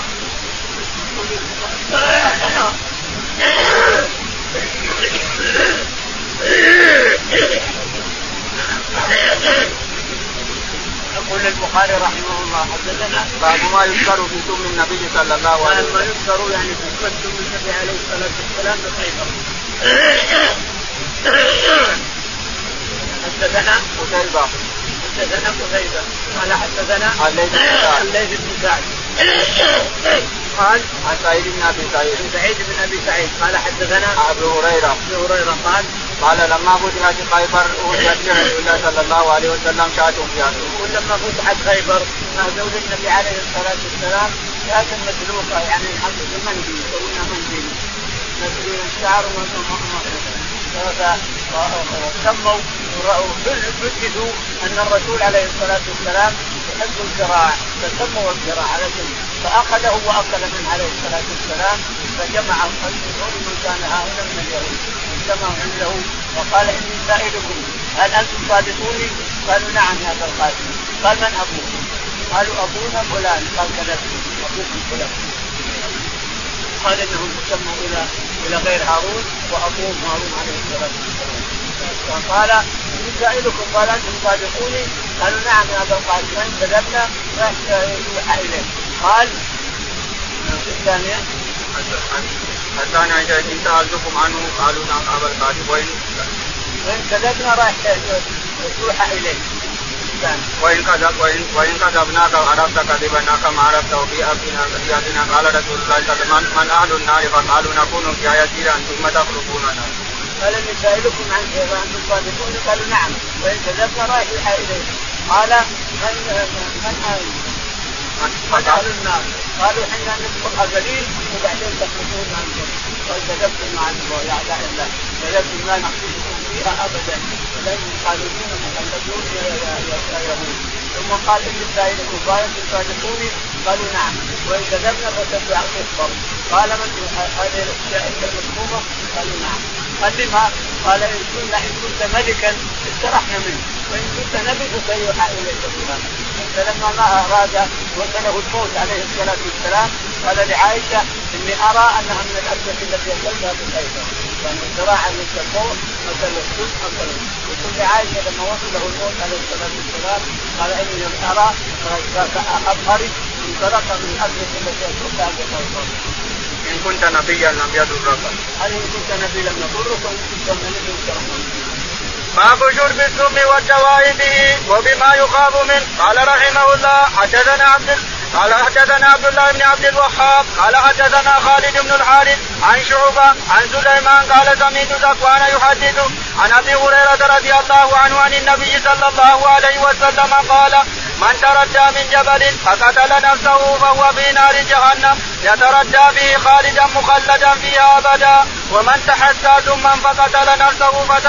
يقول البخاري رحمه الله حدثنا باب ما يذكر في ذم النبي صلى الله عليه وسلم ما يذكر يعني في ذم النبي عليه الصلاة والسلام بخيبر. حدثنا قتيبة حدثنا قتيبة قال حدثنا الليث بن سعد قال عن سعيد بن أبي سعيد سعيد بن أبي سعيد قال حدثنا أبو هريرة أبو هريرة قال قال لما فتحت خيبر أهديت لرسول الله صلى الله عليه وسلم شاة فيها سم. لما فتحت خيبر زوج النبي عليه الصلاة والسلام شاة مسلوقة يعني الحمد لله منديل يسمونها منديل مسلوق الشعر ومسلوق سموا وجدوا أن الرسول عليه الصلاة والسلام يحب الزراع فسموا الزراع على سنة فأخذه وأكل من عليه الصلاة والسلام فجمع الخلق من كان هاهنا من اليهود اجتمعوا عنده وقال إني سائلكم هل أنتم صادقوني؟ قالوا نعم يا أبا القاسم. قال من أبوكم؟ قالوا أبونا فلان. قال كذبتم أبوكم فلان. قال إنهم سموا إلى إلى غير هاروت وأبوه هاروت عليه الصلاة والسلام. فقال إن سائلكم قال أنتم صادقوني؟ قالوا نعم يا أبا القاسم. من كذبنا فأحيح إليه. قال الثانية الثانية إذا إن سألتكم عنه قالوا نعم يا أبا القاسم وإن كذبنا راح تروح إليه. وإن كذب وإن وإن كذبناك عرفت كذبنا كما عرفت في أبينا أبينا. قال رسول الله صلى الله عليه وسلم من أهل النار؟ فقالوا نكون فيها يسيرا ثم تخلفوننا. قال إني سائلكم عن شيء أنتم صادقون؟ قالوا نعم. وإن كذبنا رايح إليه. قال من من قال الناس قالوا حين نسبق الجليل وبعدين تخرجون عنكم فالتجبتم عنه يا أعداء الله فيجب ما نخرجكم فيها أبدا فلن يخالفون مخلدون يا يهود. ثم قال إن السائلكم قالت تصادقوني قالوا نعم وإن كذبنا فسوف تخبر. قال من هذه الشائكة المذمومة قالوا نعم قدمها. قال إن كنا إن كنت ملكا استرحنا منه وإن كنت نبي فسيوحى إليك بها. فلما ما أراد وصله الموت عليه الصلاة والسلام قال لعائشة إني أرى أنها من الأسباب التي أكلتها بالخيبر يعني الزراعة مثل الموت مثل السوس مثل الموت. وقلت لعائشة لما وصله الموت عليه الصلاة والسلام قال إني أرى فأبهري انطلق من الأسباب التي أكلتها بالخيبر. إن كنت نبيا لم يضرك هل إن كنت نبيا لم يضرك وإن كنت ملكا استرحنا. باب شرب السم والدواء به وبما يخاف منه. قال رحمه الله حدثنا عبد قال حدثنا عبد الله بن عبد الوهاب قال حدثنا خالد بن الحارث عن شعبة عن سليمان قال سمعت ذكوان يحدث عن أبي هريرة رضي الله عنه عن النبي صلى الله عليه وسلم قال من تردى من جبل فقتل نفسه فهو في نار جهنم يتردى فيه خالدا مخلدا فيها أبدا ومن تحسى ثم فقتل نفسه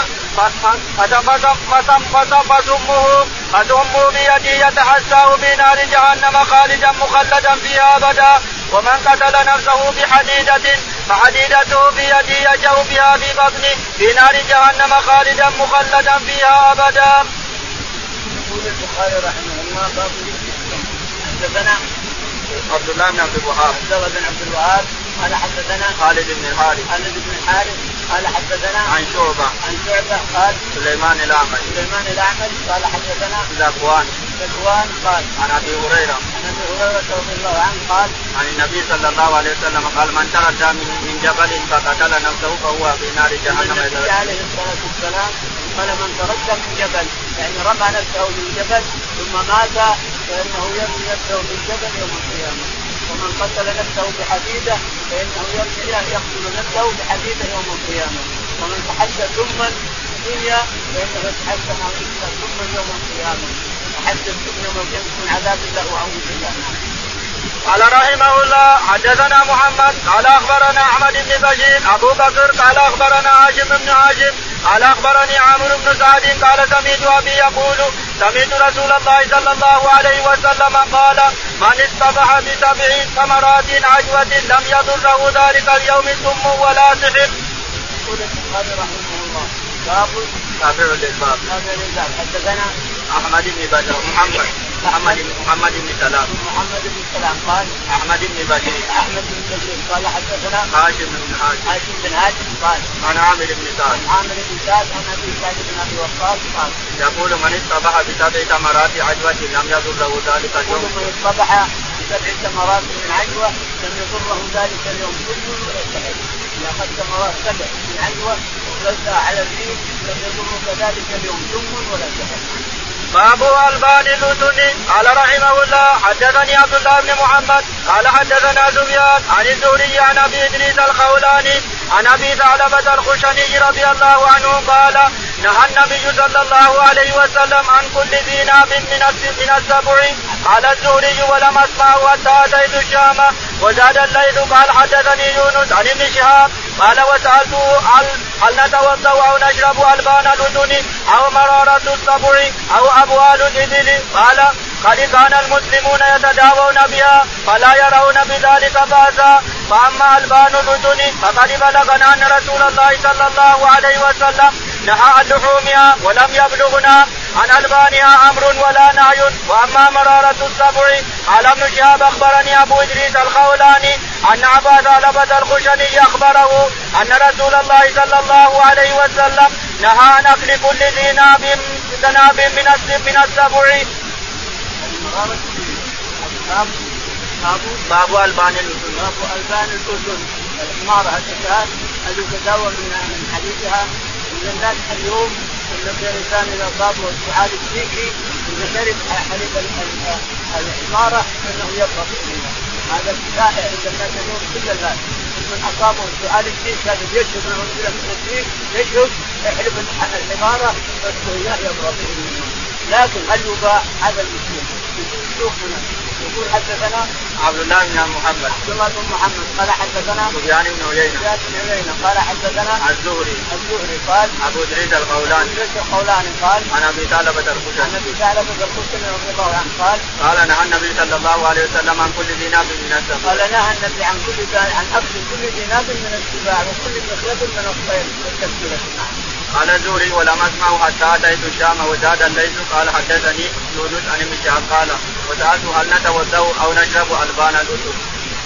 فسمه بيده يتحساه في نار جهنم خالدا مخلدا فيها أبدا ومن قتل نفسه بحديدة فحديدته بيده يجأ بها في بطنه في نار جهنم خالدا مخلدا فيها أبدا. يقول البخاري رحمه الله باب حدثنا عبد الله بن عبد الوهاب ذروان بن عبد الوهاب قال حدثنا خالد بن الحارث خالد بن الحارث قال حدثنا عن شعبة عن شعبة قال سليمان الأعمش سليمان الأعمش قال حدثنا ذروان ذروان قال عن أبي هريرة عن أبي هريرة رضي الله عنه قال عن النبي صلى الله عليه وسلم قال من تردى من جبل فقتل نفسه فهو في نار جهنم. النبي عليه الصلاة والسلام قال من تردى من جبل يعني رمى نفسه من جبل ثم مات فإنه يرمي نفسه من جبل يوم القيامة. ومن قتل نفسه بحديدة فإنه يقتل نفسه بحديدة يوم القيامة. ومن تحدى ثم الدنيا فإنه يتحدى مع الإنسان ثم يوم القيامة تحدى ثم يوم القيامة من عذاب الله وأعوذ بالله. قال رحمه الله حدثنا محمد قال أخبرنا أحمد بن بشير أبو بكر قال أخبرنا هاشم بن هاشم قال أخبرني عامر بن سعد قال سمعت أبي يقول سمعت رسول الله صلى الله عليه وسلم قال من اصطبح بسبع ثمرات عجوة لم يضره ذلك اليوم سم ولا سحر. يقول البخاري رحمه الله باب تابع للباب. حدثنا أحمد بن بشير محمد محمد محمد بن سلام محمد بن سلام قال أحمد بن بشير أحمد بن بشير قال حدثنا هاشم بن هاشم هاشم بن هاشم قال عن عامر بن سعد عامر بن سعد عن أبي سعيد بن أبي وقاص قال يقول من اصطبح بسبع ثمرات عجوة لم يضره ذلك اليوم. يقول من اصطبح بسبع ثمرات من عجوة لم يضره ذلك اليوم سم ولا سحر. إذا أخذت ثمرات سبع من عجوة وأخذتها على الدين لم يضرك ذلك اليوم سم ولا سحر. باب البان اللتني. قال رحمه الله حدثني عبد الله بن محمد قال حدثنا سفيان عن الزهري عن ابي ادريس الخولاني عن ابي ثعلبة الخشني رضي الله عنه قال نهى النبي صلى الله عليه وسلم عن كل ذي ناب من السبع. قال الزهري ولم اسمعه حتى اتيت الشام. وزاد الليث قال حدثني يونس عن ابن شهاب قال وسألته هل نتوضأ أو نشرب ألبان الأذن أو مرارة السبع أو أبوال الإبل قال قد كان المسلمون يتداوون بها فلا يرون بذلك بأسا. فأما ألبان الأذن فقد بلغنا أن رسول الله صلى الله عليه وسلم نهى عن لحومها ولم يبلغنا عن ألبانها أمر ولا نهي. وأما مرارة السبع قال ابن شهاب أخبرني أبو إدريس الخولاني أن أبا ثعلبة الخشني أخبره أن رسول الله صلى الله عليه وسلم نهى عن أكل كل ذي ناب من السبع. باب ألبان الأذن باب ألبان الأذن الحمارة الشتات التي تداول من حديثها من الناس اليوم إن الإنسان إذا أصابه السعال السيكي إذا شرب حليب الحمارة إنه يبقى فيها. هذا السائع إذا الناس يقول كل الناس من أصابه السعال السيكي هذا يشرب من رجل من السيك يشرب يحلب الحمارة فإنه يبقى فيها. لكن هل يباع هذا المسلم يجب أن يشوف منه يقول حدثنا عبد الله بن محمد عبد الله بن محمد قال حدثنا سفيان بن عيينة قال حدثنا الزهري الزهري قال أبو زريد القولاني القولاني قال عن أبي ثعلبة الخشني أبي ثعلبة الخشني رضي الله عنه قال قال نهى النبي صلى الله عليه وسلم عن كل ذي ناب من السباع قال نهى النبي عن كل عن أخذ كل ذي ناب من السباع وكل مخلب من الطير والتفسير. قال الزهري ولم أسمعه حتى أتيت الشام وزاد الليث قال حدثني يونس عن ابن شهاب قال وسألته هل نتوضأ أو نشرب ألبان الأسد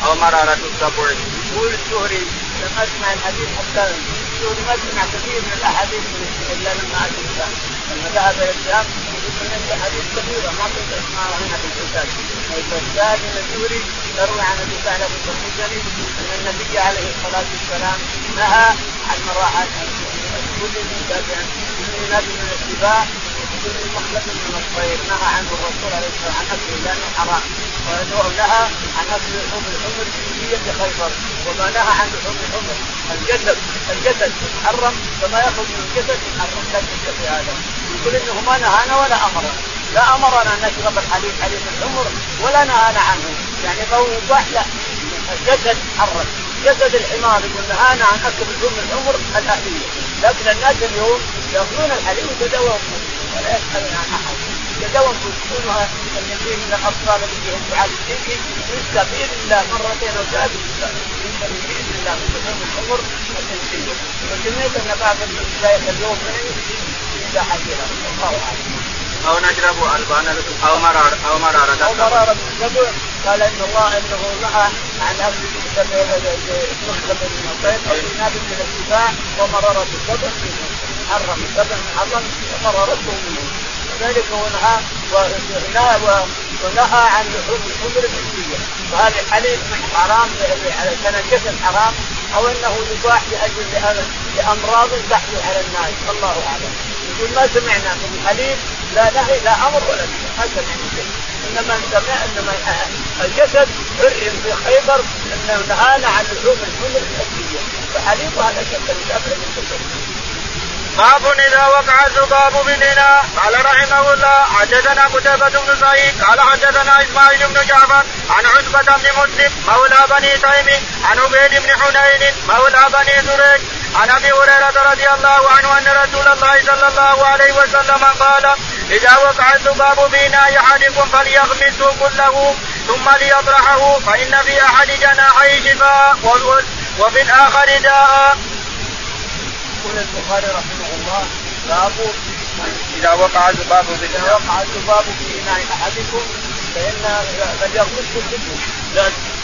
أو مرارة السبع. يقول الزهري لم أسمع الحديث حتى الزهري ما سمع كثير من الأحاديث إلا لما أتى الشام لما ذهب إلى الشام يقول أن الأحاديث كثيرة ما كنت أسمعها هنا في الكتاب. فالزاد من الزهري يروي عن أبي ثعلبة الخشني أن النبي عليه الصلاة والسلام نهى عن مراعاة كل الإنسان كل نبي من السباع وكل مخلب من الطير نهى عنه الرسول عليه الصلاة والسلام عن أكل لأنه حرام ويدعو لها عن أكل الحمر الحمر في خيبر وما نهى عن الحمر الحمر الجسد الجسد محرم وما يخرج من الجسد محرم لا شك في هذا. يقول إنه ما نهانا ولا أمرنا لا أمرنا أن نشرب الحليب حليب الحمر ولا نهانا عنه يعني قول مباح لا الجسد محرم جسد الحمار يقول نهانا عن أكل الحمر الحمر الأهلية لكن الناس اليوم يأخذون الحليب ويتداوون ولا يسألون عن أحد يتداوون كلها الذين من الأطفال الذين يفعلون ذلك يسقى بإذن الله مرتين أو ثلاث يسقى بإذن الله وتنام الحمر وتنسيه وكمية النبات الذي اليوم منه إذا حجرا أو نجرب ألبان أو مرارة أو مرارة أو مرارة السبع. قال إن الله إنه نهى عن أكل السبع مخلب من الطير أو ناب من السباع ومرارة السبع حرم السبع حرم ومرارته منه وذلك ونهى ونهى عن لحوم الحمر الحلية وهذا الحليب حرام كان الجسد حرام أو إنه يباح لأجل لأمراض تحمل على الناس الله أعلم. يقول ما سمعنا من الحليب لا نهي لا أمر ولا نهي ما سمعنا شيء إنما سمع إنما الجسد حرم في خيبر إنه نهانا عن لحوم الحمر الحلية فحليب هذا الجسد شابه من الجسد. باب إذا وقع الذباب بالإناء قال رحمه الله حدثنا قتيبة بن سعيد قال حدثنا إسماعيل بن جعفر عن عتبة بن مسلم مولى بني تيم عن عبيد بن حنين مولى بني زريق عن أبي هريرة رضي الله عنه أن رسول الله صلى الله عليه وسلم قال إذا وقع الذباب بإناء أحدكم فليغمسه كله ثم ليطرحه فإن في أحد جناحيه شفاء وفي الآخر داء. يقول البخاري رحمه الله باب إذا وقع الذباب في إناء أحدكم فإن فليغمس كله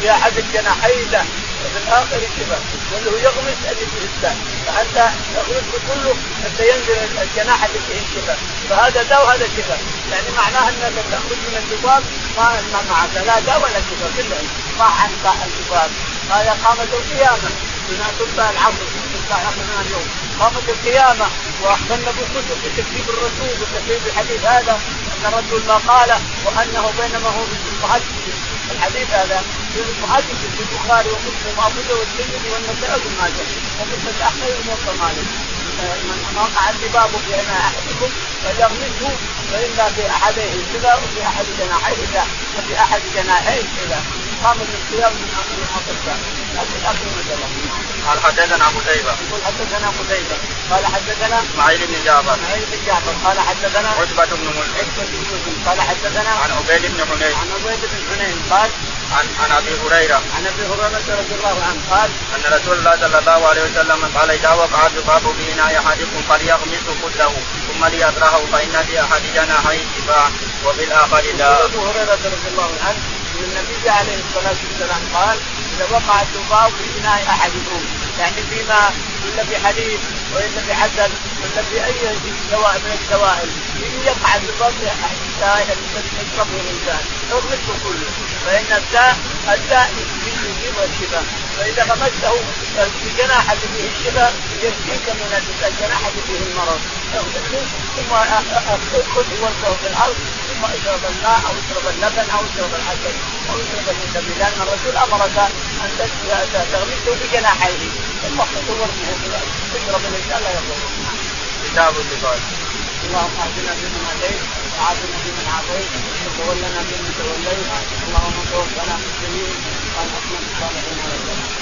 في أحد الجناحين له وفي الآخر شفاء وله يغمس الذي فيه الداء فحتى يغمس كله حتى ينزل الجناح الذي فيه الشفاء فهذا داء وهذا شفاء يعني معناه أنك تأخذ من الذباب ما معك لا داء ولا شفاء كله صاع عن صاع الذباب هذا قامت القيامة بناء سلطان العصر سلطان اليوم قامت القيامة وأحسن بالكتب بتكذيب الرسول وتكذيب الحديث هذا أن الرسول ما قاله وأنه بينما هو بالمحدث الحديث هذا في المحدث في البخاري ومسلم وأبو داود والترمذي والنسائي وماجه ومسند أحمد وموطأ مالك من وقع الذباب في إناء أحدكم فليغمسه فإلا في أحديه كذا وفي أحد جناحيه كذا وفي أحد جناحيه كذا قامت القيامة من أمر الأطباء لكن أكثر من قال حدثنا قتيبة يقول حدثنا قتيبة قال حدثنا معين بن جابر معين بن جابر قال حدثنا عتبة بن مسعود قال حدثنا عن عبيد بن حنين عن عبيد بن حنين قال عن عن أبي هريرة عن أبي هريرة رضي الله عنه قال أن رسول الله صلى الله عليه وسلم قال إذا وقع الذباب في إناء أحدكم فليغمس كله ثم ليطرحه فإن في أحد جناحيه شفاء وفي الآخر داء. أبو هريرة رضي الله عنه النبي عليه الصلاة والسلام قال إذا وقع الذباب في إناء أحدكم يعني فيما ولا في حليب ولا في عسل ولا في أي سواء من السوائل إن يقع الذباب في أحد السائل يشربه الإنسان يغمسه كله فإن الداء الداء يجيب الشفاء فإذا غمسته في جناح فيه الشفاء يشفيك من الجناح فيه المرض يغمسه ثم أخذ ورده في الأرض ثم اشرب الماء أو اشرب اللبن أو اشرب العسل أو اشرب الزبيب لأن الرسول أمرك أن تغمسه في جناحيه ثم أخذ ورده في الأرض اشرب الإنسان لا يضره. كتاب الذباب اللهم اهدنا فيمن هديت وعافنا فيمن عافيت وتولنا فيمن توليت اللهم توفنا مسلمين وألحقنا بالصالحين.